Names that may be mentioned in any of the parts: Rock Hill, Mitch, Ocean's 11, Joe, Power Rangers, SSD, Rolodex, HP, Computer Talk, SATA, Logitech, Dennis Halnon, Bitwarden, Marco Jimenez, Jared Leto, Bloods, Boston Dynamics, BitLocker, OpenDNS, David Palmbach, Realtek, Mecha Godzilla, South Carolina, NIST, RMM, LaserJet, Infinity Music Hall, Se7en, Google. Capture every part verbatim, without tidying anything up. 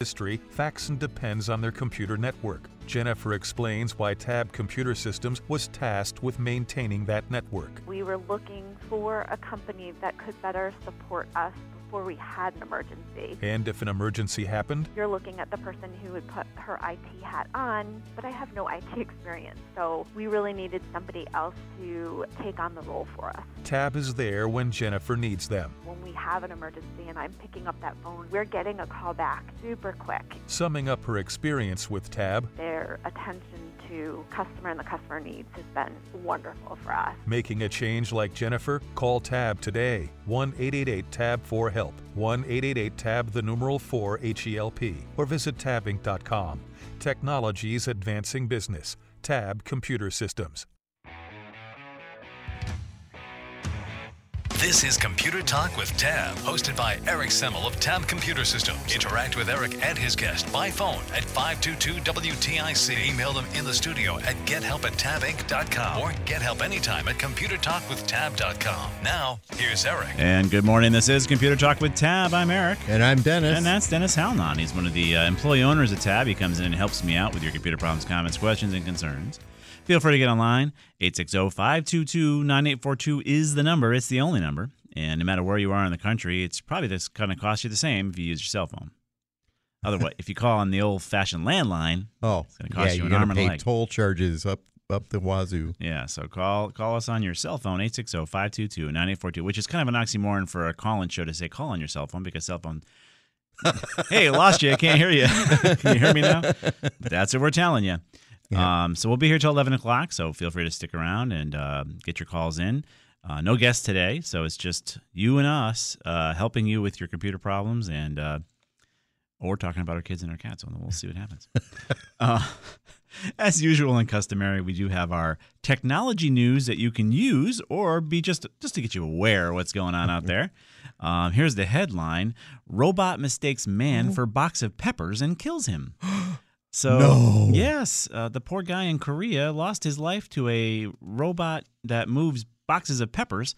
History, facts, and depends on their computer network. Jennifer explains why Tab Computer Systems was tasked with maintaining that network. We were looking for a company that could better support us before we had an emergency. And if an emergency happened? You're looking at the person who would put her I T hat on, but I have no I T experience, so we really needed somebody else to take on the role for us. Tab is there when Jennifer needs them. When we have an emergency and I'm picking up that phone, we're getting a call back super quick. Summing up her experience with Tab. Their attention to customer and the customer needs has been wonderful for us. Making a change like Jennifer? Call Tab today. one eight eight eight tab four help, one eight eight eight tab the numeral four H E L P, or visit tab inc dot com. Technologies advancing business. Tab Computer Systems. This is Computer Talk with Tab, hosted by Eric Semmel of Tab Computer Systems. Interact with Eric and his guest by phone at five two two W T I C. Email them in the studio at get help at tab inc dot com or get help anytime at computer talk with tab dot com. Now, here's Eric. And good morning. This is Computer Talk with Tab. I'm Eric. And I'm Dennis. And that's Dennis Halnon. He's one of the uh, employee owners of Tab. He comes in and helps me out with your computer problems, comments, questions, and concerns. Feel free to get online. eight six zero five two two nine eight four two is the number. It's the only number. And no matter where you are in the country, it's probably just going to cost you the same if you use your cell phone. Otherwise, if you call on the old-fashioned landline, oh, it's going to cost yeah, you an arm and a leg. Yeah, you're going to pay toll charges up, up the wazoo. Yeah, so call call us on your cell phone, eight six zero five two two nine eight four two, which is kind of an oxymoron for a call-in show to say call on your cell phone because cell phone... hey, lost you. I can't hear you. Can you hear me now? But that's what we're telling you. Yeah. Um, so we'll be here till eleven o'clock, so feel free to stick around and uh, get your calls in. Uh, no guests today, so it's just you and us uh, helping you with your computer problems and uh, or talking about our kids and our cats, so we'll see what happens. uh, as usual and customary, we do have our technology news that you can use or be just, just to get you aware of what's going on out there. Um, here's the headline, Robot Mistakes Man for Box of Peppers and Kills Him. So, no. yes, uh, the poor guy in Korea lost his life to a robot that moves boxes of peppers,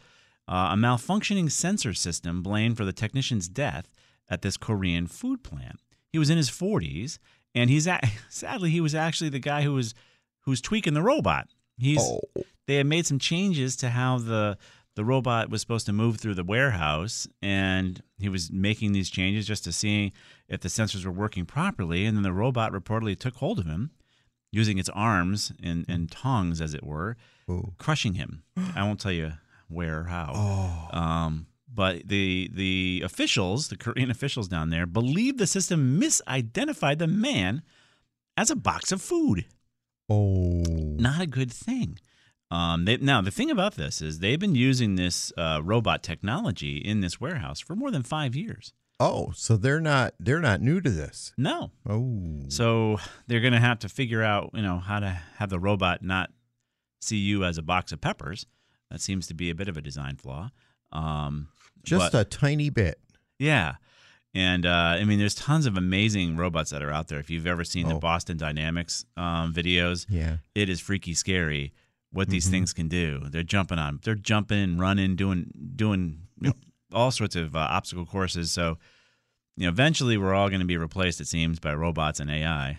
uh, a malfunctioning sensor system blamed for the technician's death at this Korean food plant. He was in his forties, and he's a- sadly, he was actually the guy who was who's tweaking the robot. He's oh. They had made some changes to how the, the robot was supposed to move through the warehouse, and he was making these changes just to see if the sensors were working properly, and then the robot reportedly took hold of him, using its arms and, and tongs, as it were, Ooh. crushing him. I won't tell you where or how. Oh. Um, but the the officials, the Korean officials down there, believe the system misidentified the man as a box of food. Oh. Not a good thing. Um, they, now, the thing about this is they've been using this uh, robot technology in this warehouse for more than five years. Oh, so they're not they're not new to this. No. Oh. So they're going to have to figure out, you know, how to have the robot not see you as a box of peppers. That seems to be a bit of a design flaw. Um, Just but, a tiny bit. Yeah. And, uh, I mean, there's tons of amazing robots that are out there. If you've ever seen oh. the Boston Dynamics um, videos, yeah. it is freaky scary what mm-hmm. these things can do. They're jumping on. They're jumping, running, doing, doing, you know, all sorts of uh, obstacle courses. So, you know, eventually we're all going to be replaced, it seems, by robots and A I.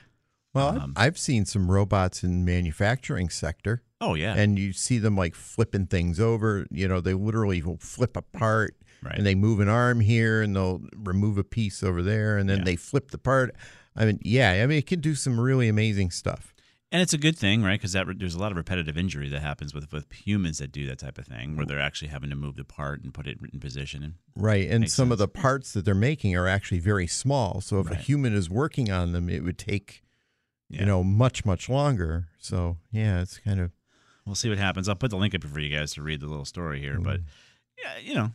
Well, um, I've seen some robots in manufacturing sector. Oh, yeah. And you see them like flipping things over. You know, they literally will flip apart. Right. And they move an arm here and they'll remove a piece over there and then yeah. they flip the part. I mean, yeah, I mean, it can do some really amazing stuff. And it's a good thing, right? Because that re- there's a lot of repetitive injury that happens with, with humans that do that type of thing, where they're actually having to move the part and put it in position. And right, and some sense. Of the parts that they're making are actually very small. So if right. a human is working on them, it would take, yeah. you know, much, much longer. So, yeah, it's kind of... We'll see what happens. I'll put the link up for you guys to read the little story here. Mm. But, yeah, you know,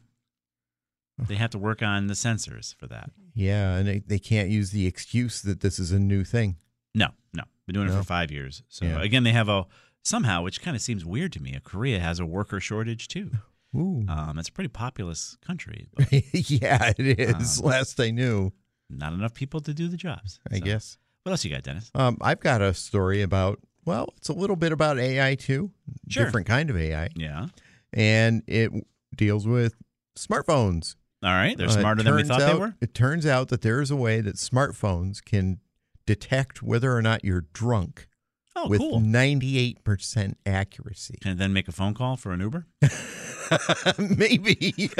they have to work on the sensors for that. Yeah, and they, they can't use the excuse that this is a new thing. No, no. Been doing no. it for five years. So, yeah. again, they have a, somehow, which kind of seems weird to me, Korea has a worker shortage, too. Ooh. Um, it's a pretty populous country. But, yeah, it is. Um, Last I knew. Not enough people to do the jobs. I so. guess. What else you got, Dennis? Um, I've got a story about, well, it's a little bit about A I, too. Sure. Different kind of A I. Yeah. And it deals with smartphones. All right. They're smarter uh, than we thought out, they were. It turns out that there is a way that smartphones can detect whether or not you're drunk oh, with cool. ninety-eight percent accuracy. And then make a phone call for an Uber? Maybe. Get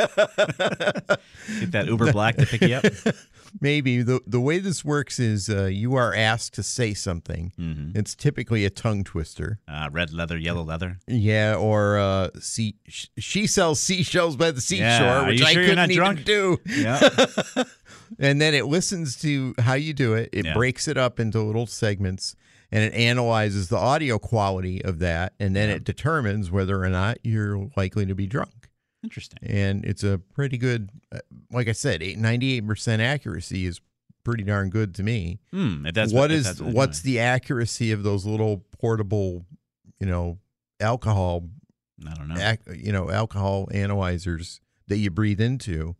that Uber Black to pick you up? Maybe. The The way this works is uh, you are asked to say something. Mm-hmm. It's typically a tongue twister. Uh, red leather, yellow leather. Yeah, or uh, sea, sh- she sells seashells by the seashore, yeah. which I sure couldn't even drunk? do. Yeah. And then it listens to how you do it. It yeah. breaks it up into little segments, and it analyzes the audio quality of that, and then yeah. it determines whether or not you're likely to be drunk. Interesting. And it's a pretty good, like I said, ninety-eight percent accuracy is pretty darn good to me. Mm, if that's what, what is, if that's what what's the accuracy of those little portable, you know, alcohol, I don't know, ac- you know, alcohol analyzers that you breathe into?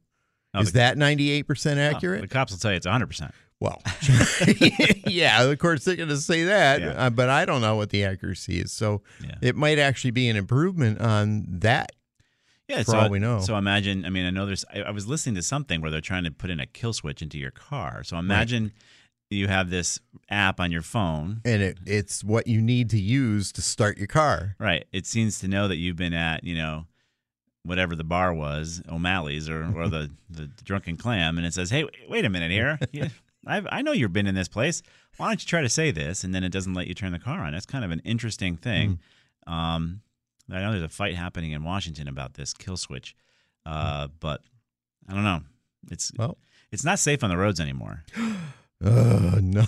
Oh, is the, that ninety-eight percent accurate? Oh, the cops will tell you it's one hundred percent. Well, yeah, of course they're going to say that, yeah. uh, but I don't know what the accuracy is. So yeah. it might actually be an improvement on that. Yeah, for so, all we know. So imagine, I mean, I know there's, I, I was listening to something where they're trying to put in a kill switch into your car. So imagine right. you have this app on your phone. And it, it's what you need to use to start your car. Right. It seems to know that you've been at, you know, whatever the bar was, O'Malley's or, or the, the Drunken Clam, and it says, hey, wait a minute here. You, I've, I know you've been in this place. Why don't you try to say this? And then it doesn't let you turn the car on. That's kind of an interesting thing. Mm. Um, I know there's a fight happening in Washington about this kill switch, uh, mm. but I don't know. It's well, it's not safe on the roads anymore. Uh, no.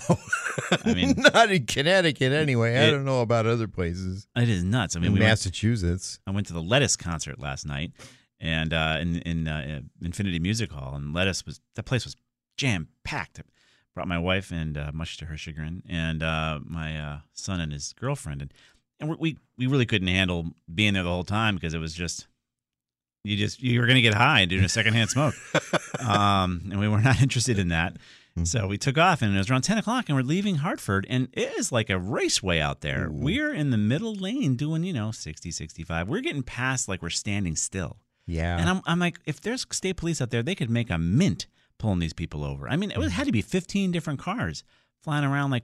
I mean, not in Connecticut anyway. It, I don't know about other places. It is nuts. I mean, in we Massachusetts. Went, I went to the Lettuce concert last night, and uh, in in uh, Infinity Music Hall, and Lettuce was that place was jam packed. Brought my wife, and uh, much to her chagrin, and uh, my uh, son and his girlfriend, and and we we really couldn't handle being there the whole time because it was just. You just you were going to get high doing a secondhand smoke, um, and we were not interested in that. So we took off, and it was around ten o'clock, and we're leaving Hartford, and it is like a raceway out there. Ooh. We're in the middle lane doing, you know, sixty, sixty-five. We're getting past like we're standing still. Yeah. And I'm I'm like, if there's state police out there, they could make a mint pulling these people over. I mean, it had to be fifteen different cars flying around like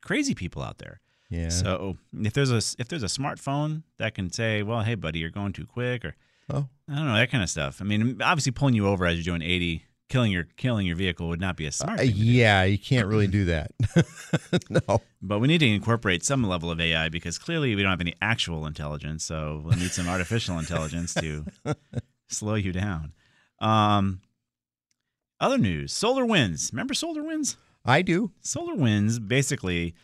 crazy people out there. Yeah. So if there's a if there's a smartphone that can say, well, hey, buddy, you're going too quick, or oh. I don't know, that kind of stuff. I mean, obviously pulling you over as you're doing eighty. Killing your killing your vehicle would not be a smart thing to do. Yeah, you can't really do that. No. But we need to incorporate some level of A I because clearly we don't have any actual intelligence, so we'll need some artificial intelligence to slow you down. Um, other news, SolarWinds. Remember SolarWinds? I do. SolarWinds basically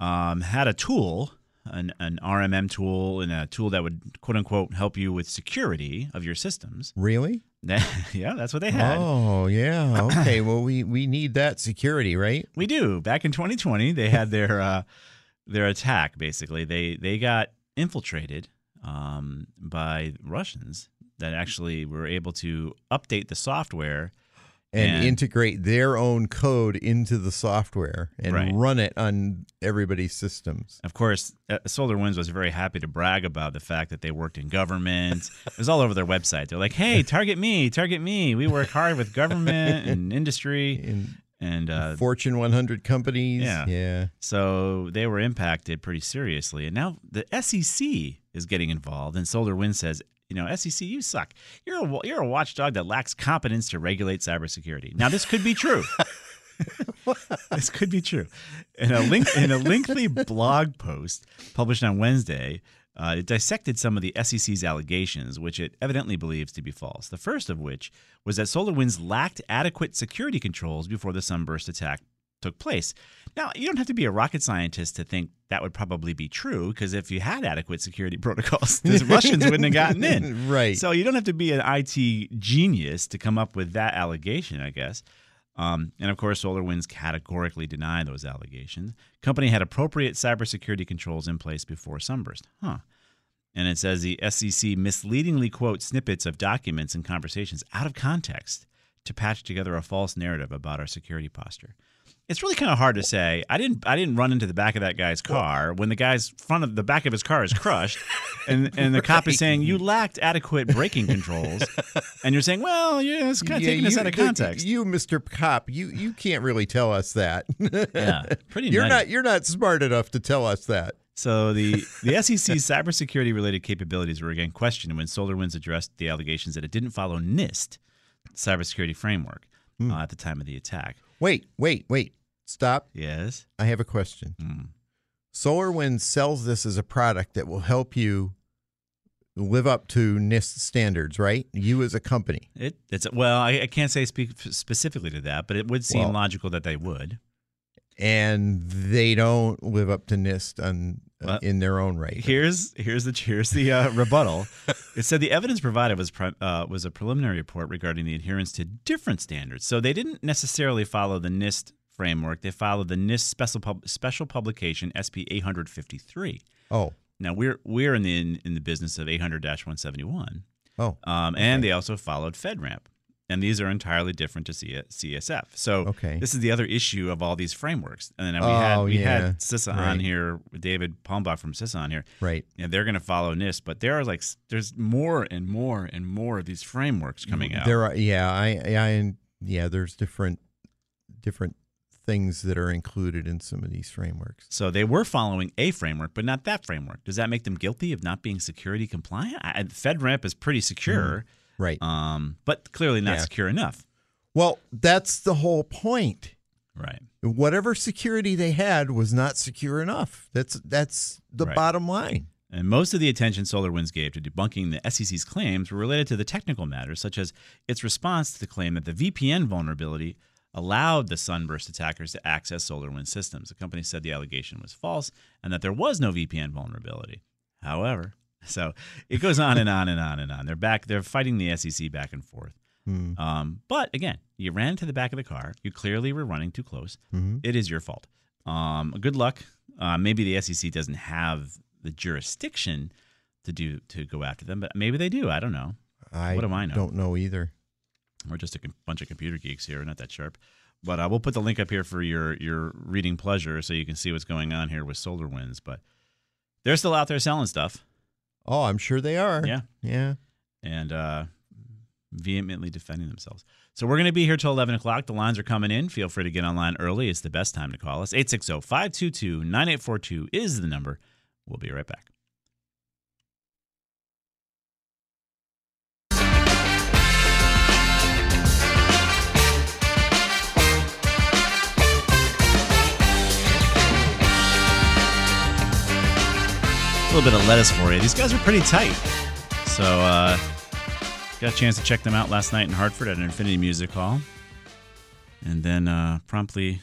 um, had a tool, an, an R M M tool, and a tool that would, quote-unquote, help you with security of your systems. Really? Yeah, that's what they had. Oh, yeah. Okay, well, we, we need that security, right? We do. Back in twenty twenty, they had their uh, their attack, basically. They they got infiltrated um, by Russians that actually were able to update the software. And, and integrate their own code into the software and right. run it on everybody's systems. Of course, SolarWinds was very happy to brag about the fact that they worked in government. It was all over their website. They're like, hey, target me, target me. We work hard with government and industry. And and uh, Fortune one hundred companies. Yeah. yeah. So they were impacted pretty seriously. And now the S E C is getting involved, and SolarWinds says, you know, S E C, you suck. You're a, you're a watchdog that lacks competence to regulate cybersecurity. Now, this could be true. This could be true. In a, link, in a lengthy blog post published on Wednesday, uh, it dissected some of the S E C's allegations, which it evidently believes to be false. The first of which was that SolarWinds lacked adequate security controls before the Sunburst attack took place. Now, you don't have to be a rocket scientist to think that would probably be true, because if you had adequate security protocols, the Russians wouldn't have gotten in. Right. So you don't have to be an I T genius to come up with that allegation, I guess. Um, and, of course, SolarWinds categorically denied those allegations. Company had appropriate cybersecurity controls in place before Sunburst. Huh. And it says the S E C misleadingly quotes snippets of documents and conversations out of context to patch together a false narrative about our security posture. It's really kind of hard to say. I didn't. I didn't run into the back of that guy's car when the guy's front of the back of his car is crushed, and and the right. cop is saying you lacked adequate braking controls, and you're saying, well, yeah, it's kind of yeah, taking this out of context. You, Mister Cop, you you can't really tell us that. Yeah, pretty. You're nice. not. You're not smart enough to tell us that. So the the S E C's cybersecurity related capabilities were again questioned when SolarWinds addressed the allegations that it didn't follow NIST, the cybersecurity framework, mm. uh, at the time of the attack. Wait, wait, wait. Stop. Yes. I have a question. Mm. SolarWinds sells this as a product that will help you live up to NIST standards, right? You as a company. It, it's well, I, I can't say speak specifically to that, but it would seem well, logical that they would. And they don't live up to NIST on, uh, well, in their own right. Here's here's the here's the uh, rebuttal. It said the evidence provided was pre uh, was a preliminary report regarding the adherence to different standards. So they didn't necessarily follow the NIST framework. They followed the NIST special pub special publication S P eight hundred fifty-three. Oh, now we're we're in the in, in the business of eight hundred dash one seventy-one. Oh, um, and okay. they also followed FedRAMP. And these are entirely different to C S F. So okay. this is the other issue of all these frameworks. And we oh, had we yeah. had CISA right. on here, David Palmbach from CISA on here. Right. And they're going to follow NIST, but there are like there's more and more and more of these frameworks coming out. There are yeah, I I yeah, there's different different things that are included in some of these frameworks. So they were following a framework, but not that framework. Does that make them guilty of not being security compliant? I, FedRAMP is pretty secure. Mm. Right. Um, but clearly not yeah. secure enough. Well, that's the whole point. Right. Whatever security they had was not secure enough. That's that's the right. bottom line. And most of the attention SolarWinds gave to debunking the S E C's claims were related to the technical matters, such as its response to the claim that the V P N vulnerability allowed the Sunburst attackers to access SolarWinds systems. The company said the allegation was false and that there was no V P N vulnerability. However... So it goes on and on and on and on. They're back. They're fighting the S E C back and forth. Mm. Um, but again, you ran to the back of the car. You clearly were running too close. Mm-hmm. It is your fault. Um, good luck. Uh, maybe the S E C doesn't have the jurisdiction to do to go after them, but maybe they do. I don't know. I what do I know? Don't know either. We're just a bunch of computer geeks here. We're not that sharp. But uh, we'll put the link up here for your your reading pleasure, so you can see what's going on here with SolarWinds. But they're still out there selling stuff. Oh, I'm sure they are. Yeah. Yeah. And uh, vehemently defending themselves. So we're going to be here till eleven o'clock. The lines are coming in. Feel free to get online early. It's the best time to call us. eight six zero, five two two, nine eight four two is the number. We'll be right back. A little bit of lettuce for you. These guys are pretty tight. So uh, got a chance to check them out last night in Hartford at an Infinity Music Hall. And then uh, promptly...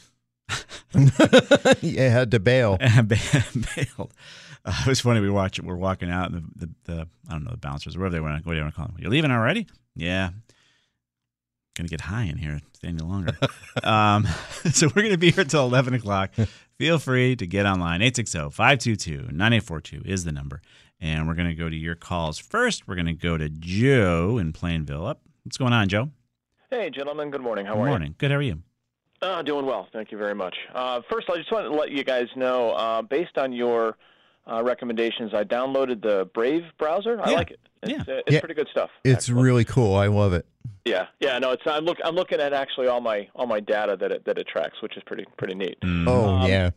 yeah, had to bail. Bailed. Uh, it was funny. We watch it. We're walking out and the, the, the, I don't know, the bouncers, whatever they want to call them. You're leaving already? Yeah. Going to get high in here. Staying no longer. um, so we're going to be here until eleven o'clock. Feel free to get online. eight six zero, five two two, nine eight four two is the number. And we're going to go to your calls first. We're going to go to Joe in Plainville. Up. What's going on, Joe? Hey, gentlemen. Good morning. How are you? Good morning. Good. How are you? Uh, doing well. Thank you very much. Uh, first, I just wanted to let you guys know, uh, based on your uh, recommendations, I downloaded the Brave browser. I yeah. like it. It's, yeah. uh, it's yeah. pretty good stuff. It's actually. really cool. I love it. Yeah, yeah, no, it's. I'm look. I'm looking at actually all my all my data that it that it tracks, which is pretty pretty neat. Mm. Oh um, yeah,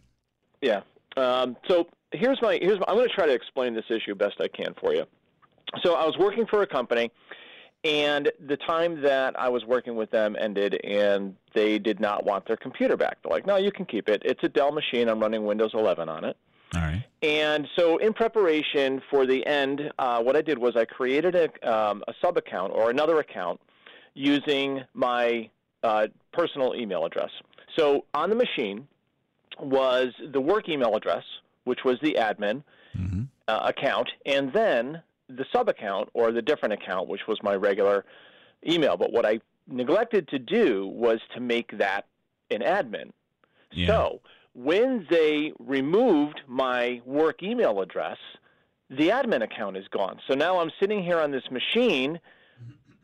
yeah. Um, so here's my here's. My, I'm going to try to explain this issue best I can for you. So I was working for a company, and the time that I was working with them ended, and they did not want their computer back. They're like, "No, you can keep it. It's a Dell machine. I'm running Windows eleven on it." All right. And so in preparation for the end, uh, what I did was I created a, um, a sub-account or another account using my uh, personal email address. So on the machine was the work email address, which was the admin mm-hmm. uh, account, and then the sub-account or the different account, which was my regular email. But what I neglected to do was to make that an admin. Yeah. So when they removed my work email address, the admin account is gone. So now I'm sitting here on this machine,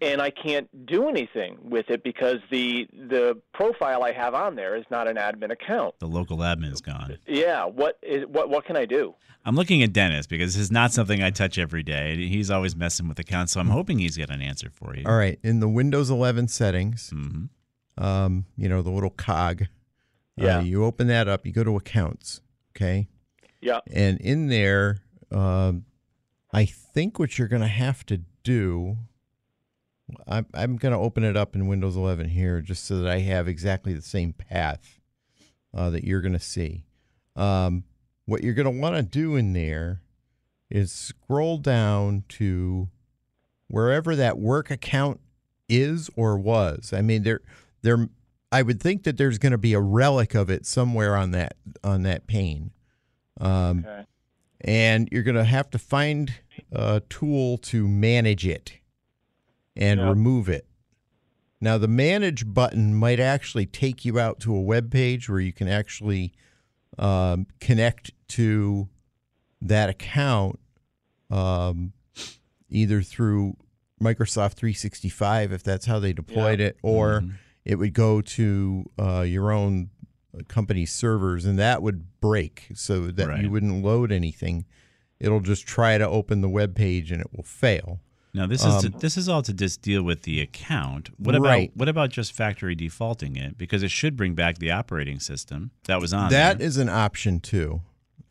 and I can't do anything with it because the the profile I have on there is not an admin account. The local admin is gone. Yeah. What is what? What can I do? I'm looking at Dennis because this is not something I touch every day. He's always messing with accounts, so I'm hoping he's got an answer for you. All right. In the Windows eleven settings, mm-hmm. um, you know, the little cog. Yeah. Uh, you open that up. You go to accounts, okay? Yeah. And in there, um, I think what you're going to have to do, I'm, I'm going to open it up in Windows eleven here just so that I have exactly the same path uh, that you're going to see. Um, what you're going to want to do in there is scroll down to wherever that work account is or was. I mean, there, there. I would think that there's going to be a relic of it somewhere on that on that pane. Um, okay. And you're going to have to find a tool to manage it and yeah. remove it. Now, the manage button might actually take you out to a web page where you can actually um, connect to that account um, either through Microsoft three sixty-five, if that's how they deployed yeah. it, or mm-hmm. it would go to uh, your own company's servers, and that would break so that right. you wouldn't load anything. It'll just try to open the web page, and it will fail. Now, this um, is to, this is all to just deal with the account. What right. about what about just factory defaulting it? Because it should bring back the operating system that was on that there. Is an option, too.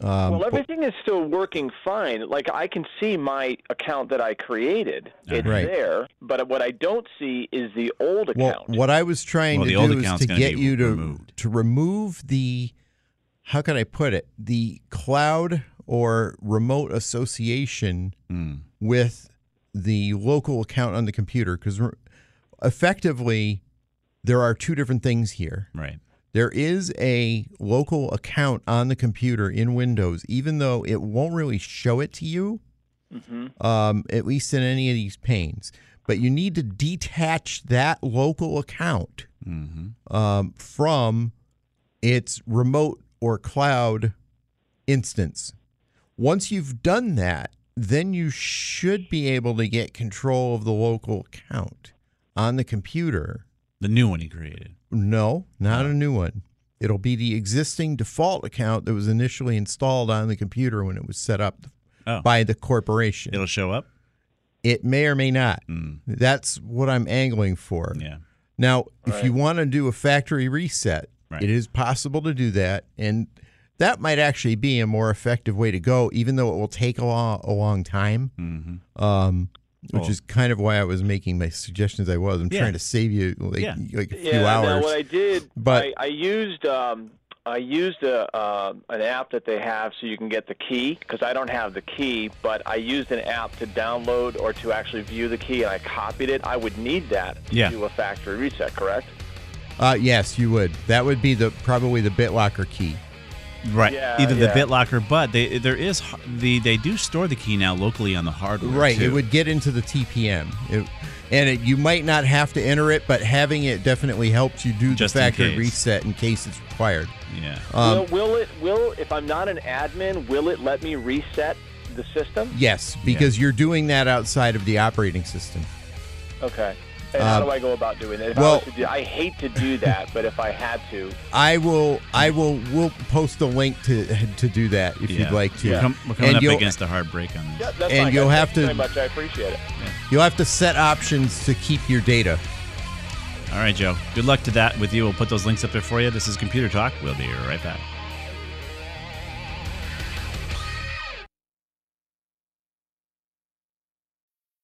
Um, well, everything but, is still working fine. Like, I can see my account that I created. It's right. there. But what I don't see is the old account. Well, what I was trying well, to do is to get you to, removed. to remove the, how can I put it, the cloud or remote association mm. with the local account on the computer. Because effectively, there are two different things here. Right. There is a local account on the computer in Windows, even though it won't really show it to you, mm-hmm. um, at least in any of these panes. But you need to detach that local account mm-hmm. um, from its remote or cloud instance. Once you've done that, then you should be able to get control of the local account on the computer. The new one he created. No, not a new one. It'll be the existing default account that was initially installed on the computer when it was set up oh. by the corporation. It'll show up? It may or may not. Mm. That's what I'm angling for. Yeah. Now, if right. you want to do a factory reset, right. it is possible to do that, and that might actually be a more effective way to go, even though it will take a, lo- a long time. Mm-hmm. Um Which oh. is kind of why I was making my suggestions. I was. I'm yeah. trying to save you like, yeah. like a few yeah, hours. Yeah, what I did, but I, I used um, I used a, uh, an app that they have so you can get the key, because I don't have the key, but I used an app to download or to actually view the key, and I copied it. I would need that to yeah. do a factory reset, correct? Uh, yes, you would. That would be the probably the BitLocker key. Right, yeah, either the yeah. BitLocker, but they there is the they do store the key now locally on the hardware. Right, too. It would get into the T P M, it, and it, you might not have to enter it, but having it definitely helps you do just the factory reset in case it's required. Yeah. Um, will, will it? Will if I'm not an admin, will it let me reset the system? Yes, because yeah. you're doing that outside of the operating system. Okay. And how um, do I go about doing it? Well, I, do, I hate to do that, but if I had to, I will. I will. We'll post a link to to do that if yeah. you'd like to. We're, com- we're coming and up against a hard break on this, yeah, that's and fine, you'll guys. have Thank to. You very much, I appreciate it. Yeah. You'll have to set options to keep your data. All right, Joe. Good luck to that with you. We'll put those links up there for you. This is Computer Talk. We'll be right back.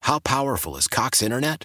How powerful is Cox Internet?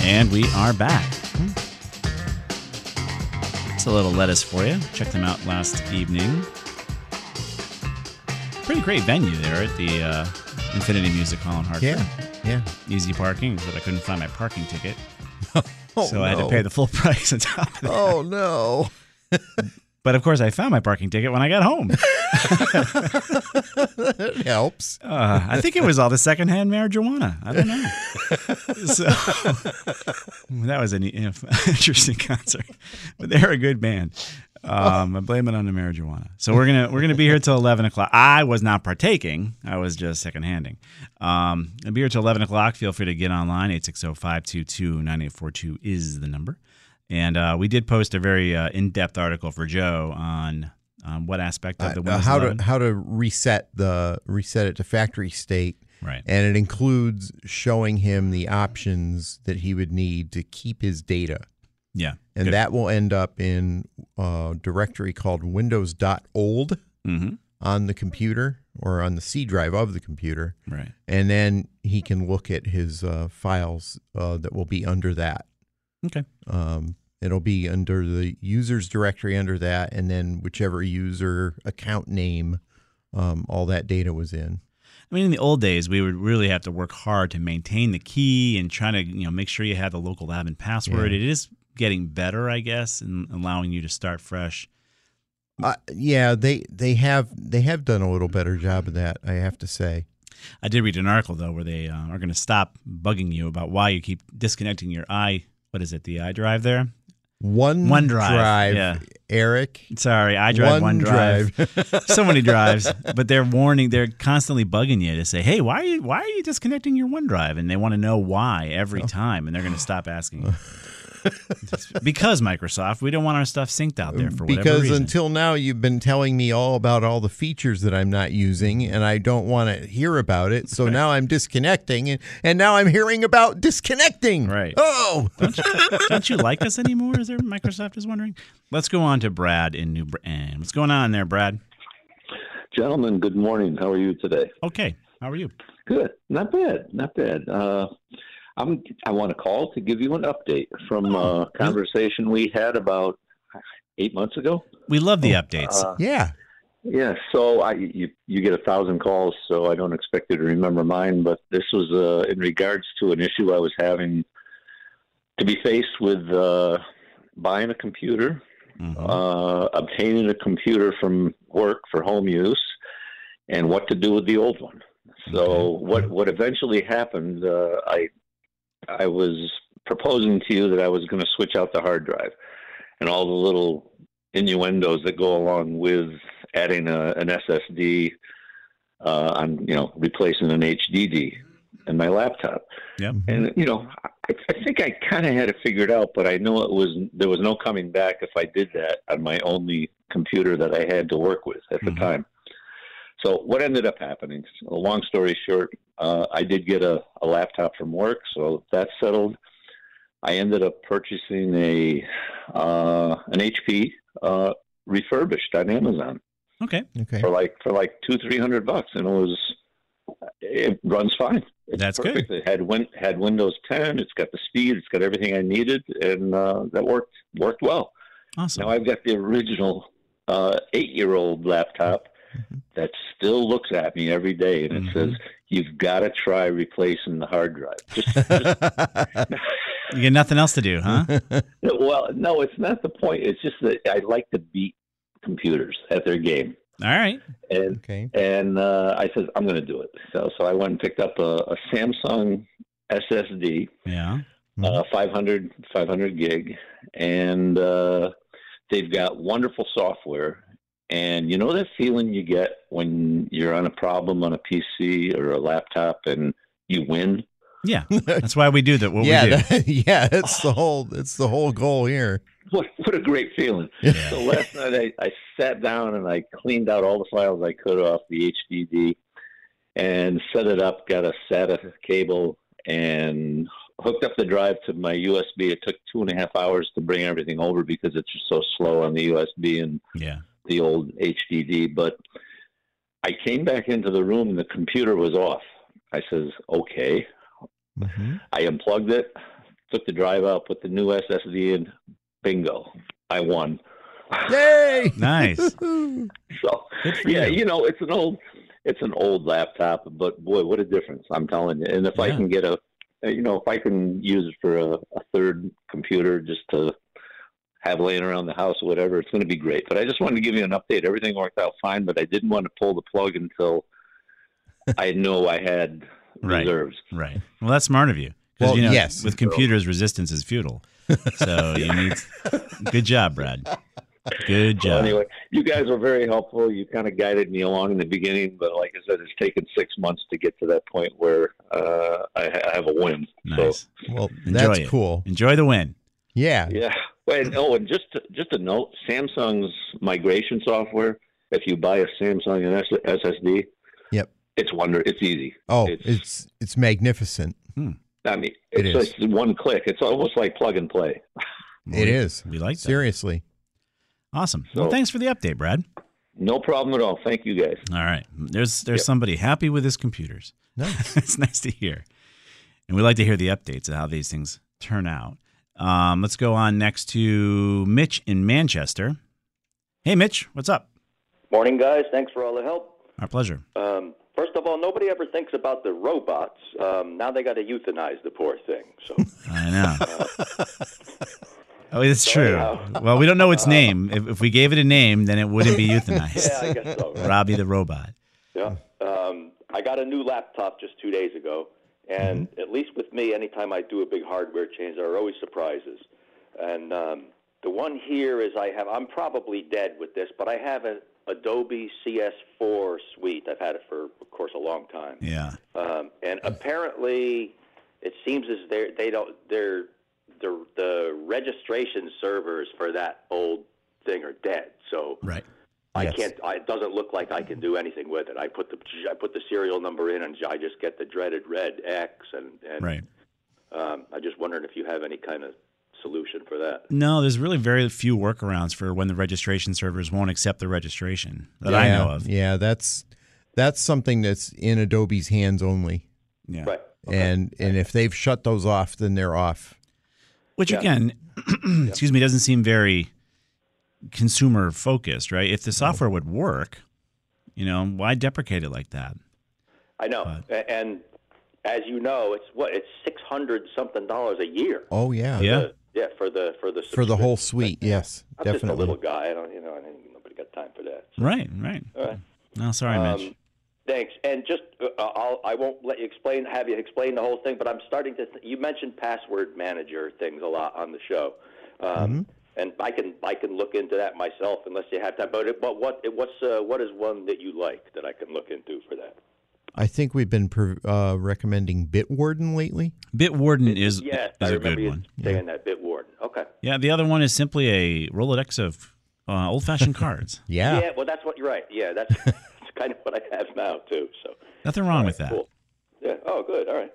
And we are back. It's a little Lettuce for you. Checked them out last evening. Pretty great venue there at the uh, Infinity Music Hall in Hartford. Yeah, yeah. Easy parking, but I couldn't find my parking ticket. Oh, so no. I had to pay the full price on top of that. Oh, no. But, of course, I found my parking ticket when I got home. It helps. Uh, I think it was all the secondhand marijuana. I don't know. So that was an interesting concert. But they're a good band. Um, I blame it on the marijuana. So we're gonna we're gonna be here till eleven o'clock. I was not partaking. I was just secondhanding. Um, I'll be here till eleven o'clock. Feel free to get online. Eight six zero five two two nine eight four two is the number. And uh, we did post a very uh, in-depth article for Joe on um, what aspect of the Windows uh, how eleven. to how to reset the reset it to factory state, right? And it includes showing him the options that he would need to keep his data. Yeah, and good. That will end up in a directory called Windows.old mm-hmm. on the computer or on the C drive of the computer, right? And then he can look at his uh, files uh, that will be under that. Okay. Um, it'll be under the user's directory under that, and then whichever user account name um, all that data was in. I mean, in the old days, we would really have to work hard to maintain the key and try to, you know, make sure you had the local admin password. Yeah. It is getting better, I guess, and allowing you to start fresh. Uh, yeah, they they have they have done a little better job of that, I have to say. I did read an article though where they uh, are going to stop bugging you about why you keep disconnecting your i. What is it? The iDrive there? One OneDrive. Drive yeah. Eric. Sorry, I drive one, one drive. drive. So many drives, but they're warning, they're constantly bugging you to say, "Hey, why are you why are you disconnecting your OneDrive?" And they want to know why every oh. time, and they're going to stop asking. Because Microsoft, we don't want our stuff synced out there for whatever because reason. Because until now, you've been telling me all about all the features that I'm not using, and I don't want to hear about it. So right. now I'm disconnecting, and, and now I'm hearing about disconnecting. Right. Oh! Don't you, don't you like us anymore, is there, Microsoft is wondering? Let's go on to Brad in New Britain. What's going on there, Brad? Gentlemen, good morning. How are you today? Okay. How are you? Good. Not bad. Not bad. Uh I'm, I want to call to give you an update from a conversation we had about eight months ago. We love the updates. Uh, yeah. Yeah. So I, you, you get a thousand calls, so I don't expect you to remember mine, but this was uh, in regards to an issue I was having to be faced with uh, buying a computer, mm-hmm. uh, obtaining a computer from work for home use, and what to do with the old one. So okay. what, what eventually happened, uh, I... I was proposing to you that I was going to switch out the hard drive and all the little innuendos that go along with adding a, an S S D uh, on, you know, replacing an H D D in my laptop. Yep. And, you know, I, I think I kind of had it figured out, but I knew it was, there was no coming back if I did that on my only computer that I had to work with at mm-hmm. the time. So what ended up happening, a long story short, uh, I did get a, a laptop from work, so that settled. I ended up purchasing a uh, an H P uh, refurbished on Amazon. Okay. Okay. For like for like two three hundred bucks, and it was it runs fine. It's That's perfect. Good. It had win, had Windows ten. It's got the speed. It's got everything I needed, and uh, that worked worked well. Awesome. Now I've got the original uh, eight year old laptop. Mm-hmm. That still looks at me every day, and it mm-hmm. says, "You've got to try replacing the hard drive." Just, just... You got nothing else to do, huh? Well, no, it's not the point. It's just that I like to beat computers at their game. All right, and okay. and uh, I said, "I'm going to do it." So, so I went and picked up a, a Samsung S S D, yeah, mm-hmm. uh, five hundred gig, and uh, they've got wonderful software. And you know that feeling you get when you're on a problem on a P C or a laptop and you win? Yeah. That's why we do that. What yeah, we do. That, yeah, it's oh. the whole it's the whole goal here. What what a great feeling. Yeah. So last night I, I sat down and I cleaned out all the files I could off the H D D and set it up, got a SATA cable and hooked up the drive to my U S B. It took two and a half hours to bring everything over because it's just so slow on the U S B and yeah. the old H D D, but I came back into the room and the computer was off. I says, okay. Mm-hmm. I unplugged it, took the drive out, put the new S S D in, bingo. I won. Yay! Nice. So yeah, you. you know, it's an old it's an old laptop, but boy, what a difference, I'm telling you. And if yeah. I can get a you know, if I can use it for a, a third computer just to have laying around the house or whatever, it's going to be great. But I just wanted to give you an update. Everything worked out fine, but I didn't want to pull the plug until I know I had right. reserves. Right. Well, that's smart of you. Well, you know, yes. With computers, so. resistance is futile. So you need. Good job, Brad. Good job. Well, anyway, you guys were very helpful. You kind of guided me along in the beginning, but like I said, it's taken six months to get to that point where uh, I, I have a win. Nice. So, well, that's it. Cool. Enjoy the win. Yeah. Yeah. And, oh, and just to, just a note, Samsung's migration software, if you buy a Samsung and S S D, yep. it's wonder, it's easy. Oh, it's it's, it's magnificent. Hmm. I mean, it it's is. Like one click. It's almost like plug and play. It we, is. We like that. Seriously. Awesome. So, well, thanks for the update, Brad. No problem at all. Thank you, guys. All right. There's there's yep. somebody happy with his computers. Nice. It's nice to hear. And we like to hear the updates of how these things turn out. Um, let's go on next to Mitch in Manchester. Hey, Mitch, what's up? Morning, guys. Thanks for all the help. Our pleasure. Um, first of all, nobody ever thinks about the robots. Um, now they got to euthanize the poor thing. So I know. Uh, oh, it's so true. Now. Well, we don't know its name. If, if we gave it a name, then it wouldn't be euthanized. Yeah, I guess so. Right? Robbie the robot. Yeah. Um, I got a new laptop just two days ago. And mm-hmm. at least with me, anytime I do a big hardware change, there are always surprises. And um, The one here is I have, I'm probably dead with this, but I have an Adobe C S four suite. I've had it for, of course, a long time. Yeah. Um, and apparently, it seems as they they don't they're the the registration servers for that old thing are dead. So right. I yes. can't. I, it doesn't look like I can do anything with it. I put the I put the serial number in, and I just get the dreaded red X. And, and right. Um, I just wondered if you have any kind of solution for that. No, there's really very few workarounds for when the registration servers won't accept the registration that yeah. I know of. Yeah, that's that's something that's in Adobe's hands only. Yeah. Right. Okay. And and if they've shut those off, then they're off. Which yeah. again, excuse me, doesn't seem very consumer focused, right? If the software would work, you know, why deprecate it like that? I know, but. And as you know, it's what it's six hundred something dollars a year. Oh yeah, yeah, the, yeah for the for the for the whole suite. But, yes, I'm definitely. Just a little guy. I don't, you know, I think nobody got time for that. So. Right, right. All right. No, sorry, um, Mitch. Thanks, and just uh, I'll, I won't let you explain. Have you explain the whole thing? But I'm starting to. Th- you mentioned password manager things a lot on the show. Um, mm-hmm. And I can I can look into that myself unless you have time. But but what what's uh, what is one that you like that I can look into for that? I think we've been uh, recommending Bitwarden lately. Bitwarden it, is yes, is I a good you one. Saying yeah. that Bitwarden. Okay. Yeah, the other one is simply a Rolodex of uh, old-fashioned cards. yeah. Yeah. Well, that's what you're right. Yeah, that's, that's kind of what I have now too. So nothing wrong right, with that. Cool. Yeah. Oh, good. All right.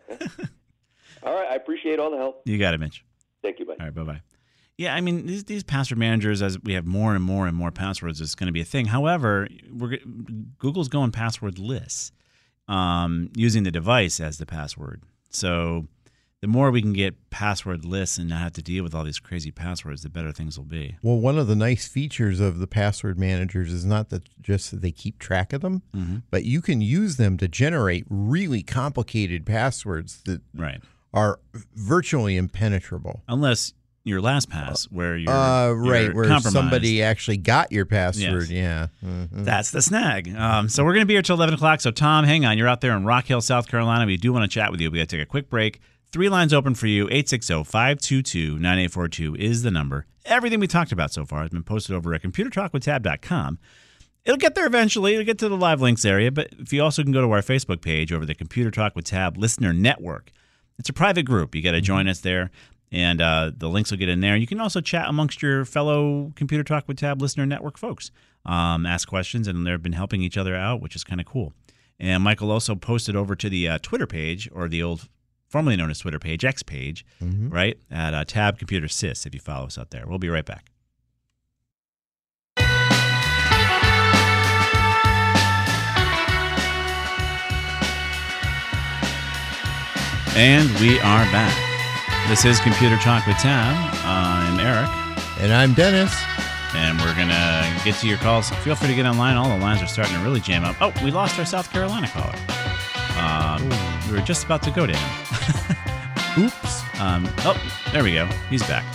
all right. I appreciate all the help. You got it, Mitch. Thank you, buddy. All right. Bye bye. Yeah, I mean, these, these password managers, as we have more and more and more passwords, it's going to be a thing. However, we're, Google's going passwordless, um, using the device as the password. So the more we can get passwordless and not have to deal with all these crazy passwords, the better things will be. Well, one of the nice features of the password managers is not that just that they keep track of them, mm-hmm. but you can use them to generate really complicated passwords that right. are virtually impenetrable. Unless... Your last pass, where you're, uh, right, you're where compromised. Somebody actually got your password. Yes. Yeah, mm-hmm. That's the snag. Um, so we're going to be here till eleven o'clock. So Tom, hang on. You're out there in Rock Hill, South Carolina. We do want to chat with you. We got to take a quick break. Three lines open for you. eight six zero, five two two, nine eight four two is the number. Everything we talked about so far has been posted over at computer talk with tab dot com. It'll get there eventually. It'll get to the live links area. But if you also can go to our Facebook page over the Computer Talk with Tab Listener Network. It's a private group. You got to mm-hmm. join us there. And uh, the links will get in there. You can also chat amongst your fellow Computer Talk with Tab Listener Network folks. Um, ask questions, and they've been helping each other out, which is kind of cool. And Michael also posted over to the uh, Twitter page, or the old, formerly known as Twitter page, X page, mm-hmm. right, at uh, Tab Computer Sys, if you follow us out there. We'll be right back. And we are back. This is Computer Talk with Tab. I'm Eric. And I'm Dennis. And we're going to get to your calls. Feel free to get online. All the lines are starting to really jam up. Oh, we lost our South Carolina caller. Um, we were just about to go to him. Oops. Um, oh, there we go. He's back.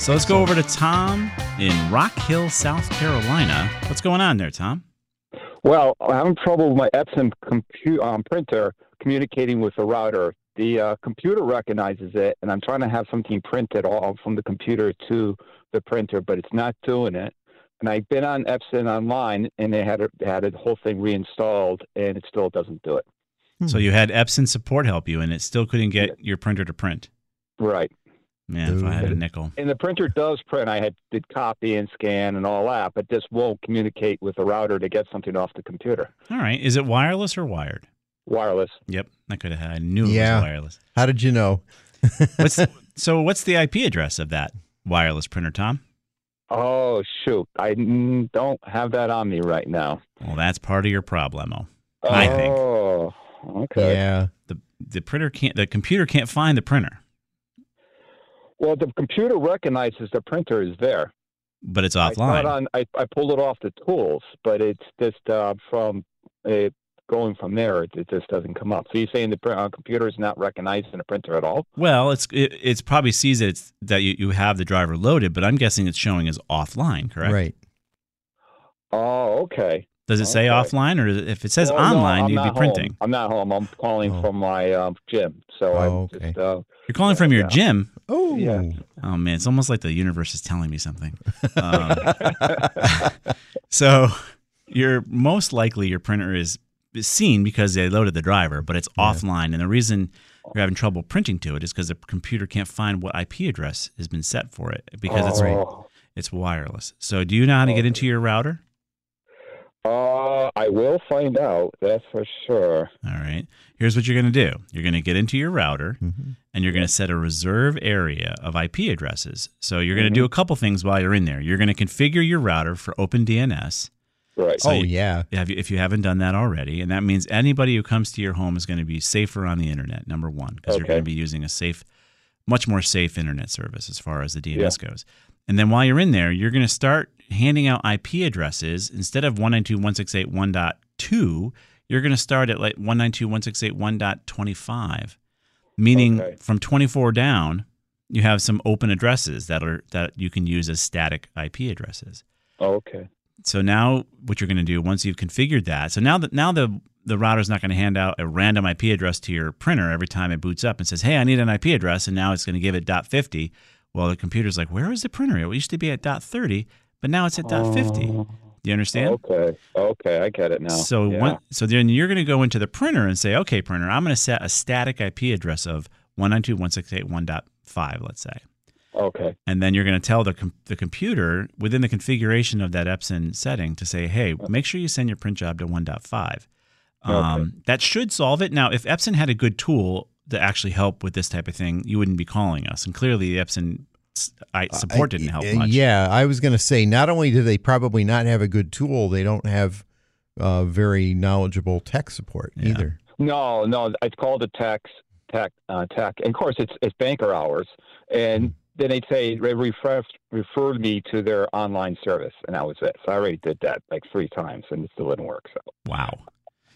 So let's go over to Tom in Rock Hill, South Carolina. What's going on there, Tom? Well, I'm having trouble with my Epson compu- um, printer communicating with the router. The uh, computer recognizes it, and I'm trying to have something printed all from the computer to the printer, but it's not doing it. And I've been on Epson online, and they had a, had the whole thing reinstalled, and it still doesn't do it. So you had Epson support help you, and it still couldn't get yeah. your printer to print. Right. Yeah, if I had a nickel. And the printer does print. I had did copy and scan and all that, but this won't communicate with the router to get something off the computer. All right. Is it wireless or wired? Wireless. Yep, I could have had. I knew yeah. it was wireless. How did you know? what's the, so what's the I P address of that wireless printer, Tom? Oh, shoot. I don't have that on me right now. Well, that's part of your problemo, oh, I think. Oh, okay. Yeah. The the printer can't the computer can't find the printer. Well, the computer recognizes the printer is there. But it's offline. I, on, I, I pulled it off the tools, but it's just uh, from a Going from there, it, it just doesn't come up. So you're saying the pr- uh, computer is not recognized in a printer at all? Well, it's it, it's probably sees that it's, that you, you have the driver loaded, but I'm guessing it's showing as offline, correct? Right. Oh, okay. Does it okay. say offline, or if it says oh, online, no, you'd be home. Printing? I'm not home. I'm calling oh. from my um, gym. So oh, I'm okay. just, uh, you're calling uh, from your yeah. gym? Oh, yeah. Oh, man. It's almost like the universe is telling me something. Um, so you're most likely your printer is seen because they loaded the driver, but it's yeah. offline. And the reason you're having trouble printing to it is because the computer can't find what I P address has been set for it because oh. it's right. It's wireless. So do you know how to get into your router? Uh, I will find out. That's for sure. All right. Here's what you're going to do. You're going to get into your router, mm-hmm. and you're going to set a reserve area of I P addresses. So you're going to mm-hmm. do a couple things while you're in there. You're going to configure your router for OpenDNS. Right. So oh, you, yeah. if you haven't done that already. And that means anybody who comes to your home is going to be safer on the internet, number one, because okay. you're going to be using a safe, much more safe internet service as far as the D N S yeah. goes. And then while you're in there, you're going to start handing out I P addresses. Instead of one ninety-two dot one sixty-eight dot one dot two, you're going to start at like one ninety-two dot one sixty-eight dot one dot twenty-five, meaning okay. from twenty-four down, you have some open addresses that are that you can use as static I P addresses. Oh, okay. So now what you're going to do once you've configured that, so now that now the the router's not going to hand out a random I P address to your printer every time it boots up and says, "Hey, I need an I P address," and now it's going to give it .fifty. Well, the computer's like, where is the printer? It used to be at dot thirty, but now it's at dot fifty. Do you understand? Okay. Okay, I get it now. So yeah. one, so then you're going to go into the printer and say, okay, printer, I'm going to set a static I P address of one ninety-two dot one sixty-eight dot one dot five, let's say. Okay. And then you're going to tell the com- the computer within the configuration of that Epson setting to say, hey, make sure you send your print job to one point five. Um, okay. That should solve it. Now, if Epson had a good tool to actually help with this type of thing, you wouldn't be calling us. And clearly the Epson support didn't help much. Yeah, I was going to say, not only do they probably not have a good tool, they don't have uh, very knowledgeable tech support yeah. either. No, no, it's called a tech, tech, uh, tech. And of course, it's it's banker hours. And then they'd say, they refer, referred me to their online service, and that was it. So I already did that like three times, and it still didn't work. So. Wow.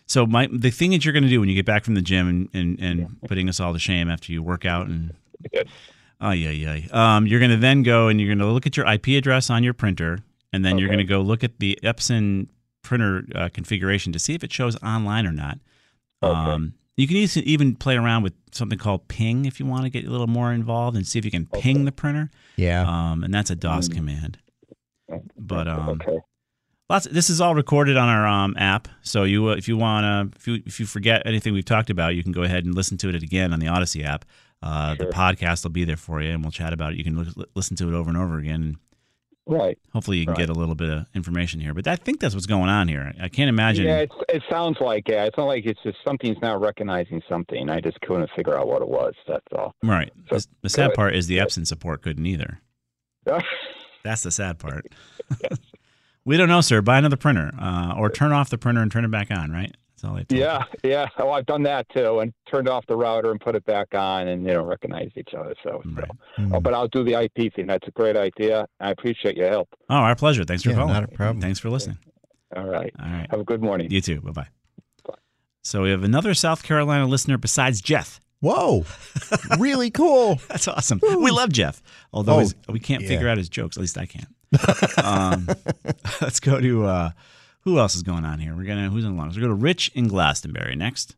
So my, the thing that you're going to do when you get back from the gym and, and, and yeah. putting us all to shame after you work out and yes. oh yeah yeah um, you're going to then go and you're going to look at your I P address on your printer, and then okay. you're going to go look at the Epson printer uh, configuration to see if it shows online or not. Okay. Um, you can even play around with something called ping if you want to get a little more involved and see if you can okay. ping the printer. Yeah, um, and that's a DOS mm. command. But um, okay. Lots of, this is all recorded on our um, app, so you uh, if you want to if you if you forget anything we've talked about, you can go ahead and listen to it again on the Odyssey app. Uh, sure. The podcast will be there for you, and we'll chat about it. You can look, listen to it over and over again. Right. Hopefully, you can right. get a little bit of information here. But I think that's what's going on here. I can't imagine. Yeah, it's, it sounds like yeah. It's not like it's just something's not recognizing something. I just couldn't figure out what it was. That's all. Right. So, the, the sad part is the Epson support couldn't either. That's the sad part. Yes. We don't know, sir. Buy another printer, uh, or turn off the printer and turn it back on. Right? That's all they. Yeah, you. yeah. Oh, I've done that too, and turned off the router and put it back on, and they don't recognize each other. So, right. so. Mm. Oh, but I'll do the I P thing. That's a great idea. I appreciate your help. Oh, our pleasure. Thanks for yeah, calling. Not a problem. Thanks for listening. All right. All right. Have a good morning. You too. Bye bye. So we have another South Carolina listener besides Jeff. Whoa, really cool. That's awesome. Woo. We love Jeff, although oh, his, we can't yeah. figure out his jokes. At least I can't. um, let's go to uh, who else is going on here? We're gonna who's on the line? Let's go to Rich in Glastonbury next.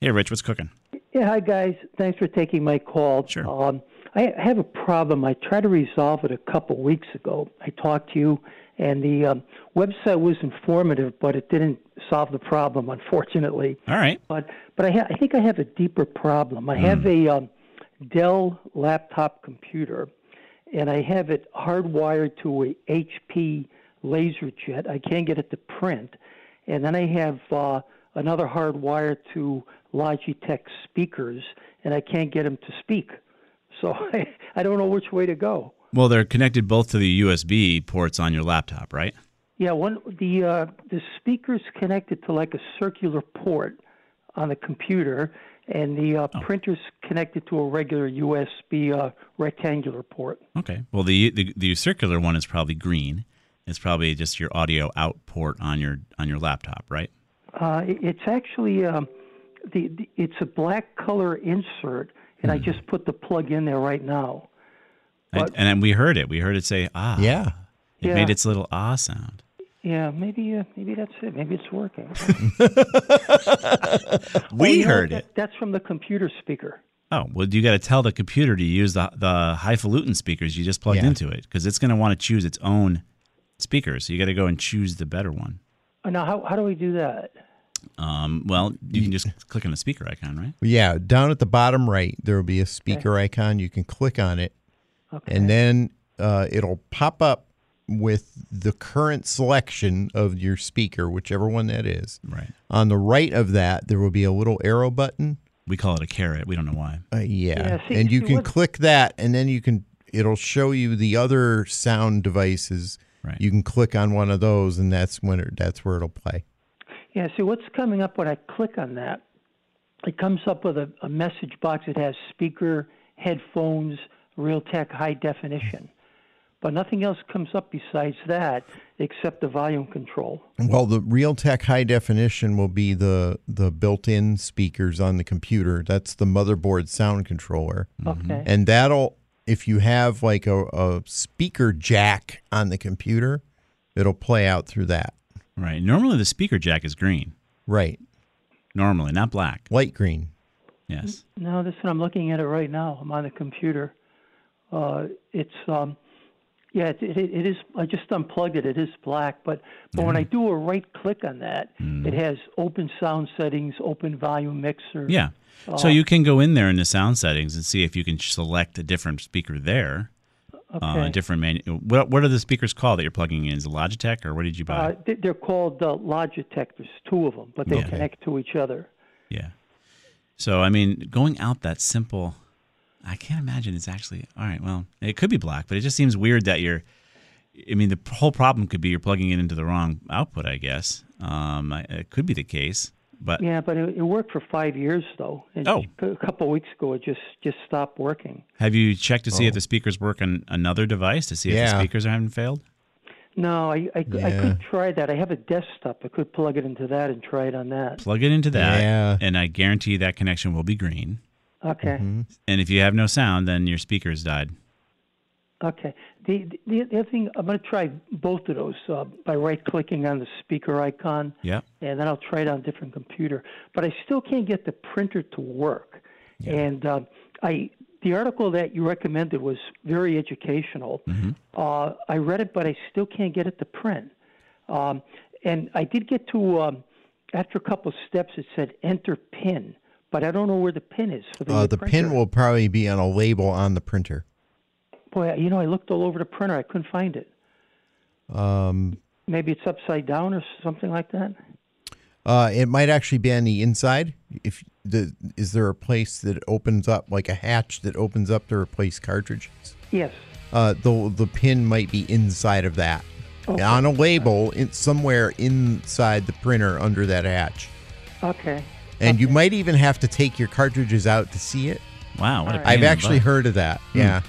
Hey, Rich, what's cooking? Yeah, hi guys. Thanks for taking my call. Sure. Um, I have a problem. I tried to resolve it a couple weeks ago. I talked to you, and the um, website was informative, but it didn't solve the problem, unfortunately. All right. But but I, ha- I think I have a deeper problem. I mm. have a um, Dell laptop computer, and I have it hardwired to a H P LaserJet. I can't get it to print. And then I have uh, another hardwire to Logitech speakers, and I can't get them to speak. So I, I don't know which way to go. Well, they're connected both to the U S B ports on your laptop, right? Yeah, one the uh, the speaker's connected to like a circular port on the computer, and the uh, oh. printer's connected to a regular U S B uh, rectangular port. Okay. Well, the, the the circular one is probably green. It's probably just your audio out port on your on your laptop, right? Uh, it, it's actually um, the, the it's a black color insert, and mm. I just put the plug in there right now. But, and, and we heard it. We heard it say ah. Yeah. It yeah. made its little ah sound. Yeah, maybe uh, maybe that's it. Maybe it's working. we well, heard know, that, it. That's from the computer speaker. Oh, well, you got to tell the computer to use the the highfalutin speakers you just plugged yeah. into it, because it's going to want to choose its own speakers. So you got to go and choose the better one. Now, how how do we do that? Um, well, you can just click on the speaker icon, right? Yeah, down at the bottom right, there will be a speaker okay. icon. You can click on it, okay. and then uh, it'll pop up with the current selection of your speaker, whichever one that is. Right. On the right of that, there will be a little arrow button. We call it a carrot. We don't know why. Uh, yeah. yeah see, and you see, can what's... click that, and then you can. It'll show you the other sound devices. Right. You can click on one of those, and that's when it, that's where it'll play. Yeah, see, what's coming up when I click on that, it comes up with a, a message box that has speaker, headphones, Realtek high definition. But nothing else comes up besides that except the volume control. Well, the Realtek high definition will be the, the built-in speakers on the computer. That's the motherboard sound controller. Okay. And that'll... if you have like a, a speaker jack on the computer, it'll play out through that. Right. Normally the speaker jack is green. Right. Normally, not black. Light green. Yes. No, this one, I'm looking at it right now. I'm on the computer. Uh, it's, um, yeah, it, it, it is, I just unplugged it. It is black. But, but mm-hmm. when I do a right click on that, mm. it has open sound settings, open volume mixer. Yeah. So you can go in there in the sound settings and see if you can select a different speaker there. Okay. Uh, different manu- what, what are the speakers called that you're plugging in? Is it Logitech, or what did you buy? Uh, they're called uh, Logitech. There's two of them, but they okay. connect to each other. Yeah. So, I mean, going out that simple, I can't imagine it's actually, all right, well, it could be black, but it just seems weird that you're, I mean, the whole problem could be you're plugging it into the wrong output, I guess. Um, it could be the case. But yeah, but it, it worked for five years, though. It, oh. A couple of weeks ago, it just, just stopped working. Have you checked to see oh. if the speakers work on another device, to see yeah. if the speakers haven't failed? No, I, I, yeah. I could try that. I have a desktop. I could plug it into that and try it on that. Plug it into that, yeah. and I guarantee that connection will be green. Okay. Mm-hmm. And if you have no sound, then your speakers died. Okay. The, the the other thing, I'm going to try both of those uh, by right-clicking on the speaker icon. Yeah. And then I'll try it on a different computer. But I still can't get the printer to work. Yeah. And uh, I the article that you recommended was very educational. Mm-hmm. Uh, I read it, but I still can't get it to print. Um, and I did get to, um, after a couple of steps, it said enter pin. But I don't know where the pin is for the uh, The printer. Pin will probably be on a label on the printer. Boy, you know, I looked all over the printer. I couldn't find it. Um, Maybe it's upside down or something like that. Uh, it might actually be on the inside. If the is there a place that opens up, like a hatch that opens up to replace cartridges? Yes. Uh, the the pin might be inside of that, okay. on a label, in, somewhere inside the printer under that hatch. Okay. And okay. you might even have to take your cartridges out to see it. Wow. What a pain I've in actually the butt. Heard of that. Hmm. Yeah.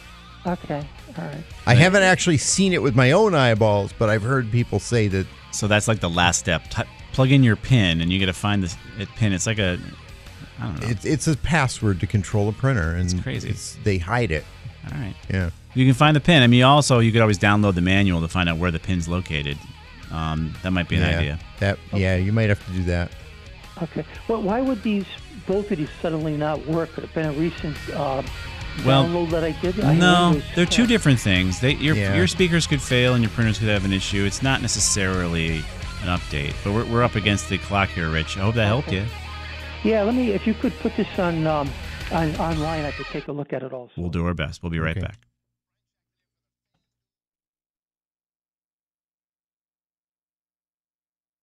Okay, all right. I haven't actually seen it with my own eyeballs, but I've heard people say that. So that's like the last step. T- plug in your pin, and you got to find the pin. It's like a, I don't know. It's, it's a password to control a printer, and it's crazy. It's, they hide it. All right. Yeah. You can find the pin. I mean, also you could always download the manual to find out where the pin's located. Um, that might be an yeah, idea. That okay. yeah, you might have to do that. Okay. Well, why would these both of these suddenly not work? Could have been a recent. Uh, Well, that I did. I no, they're two different things. They, your, yeah. your speakers could fail and your printers could have an issue. It's not necessarily an update, but we're, we're up against the clock here, Rich. I hope that okay. helped you. Yeah, let me. If you could put this on, um, on online, I could take a look at it also. We'll do our best. We'll be right okay. back.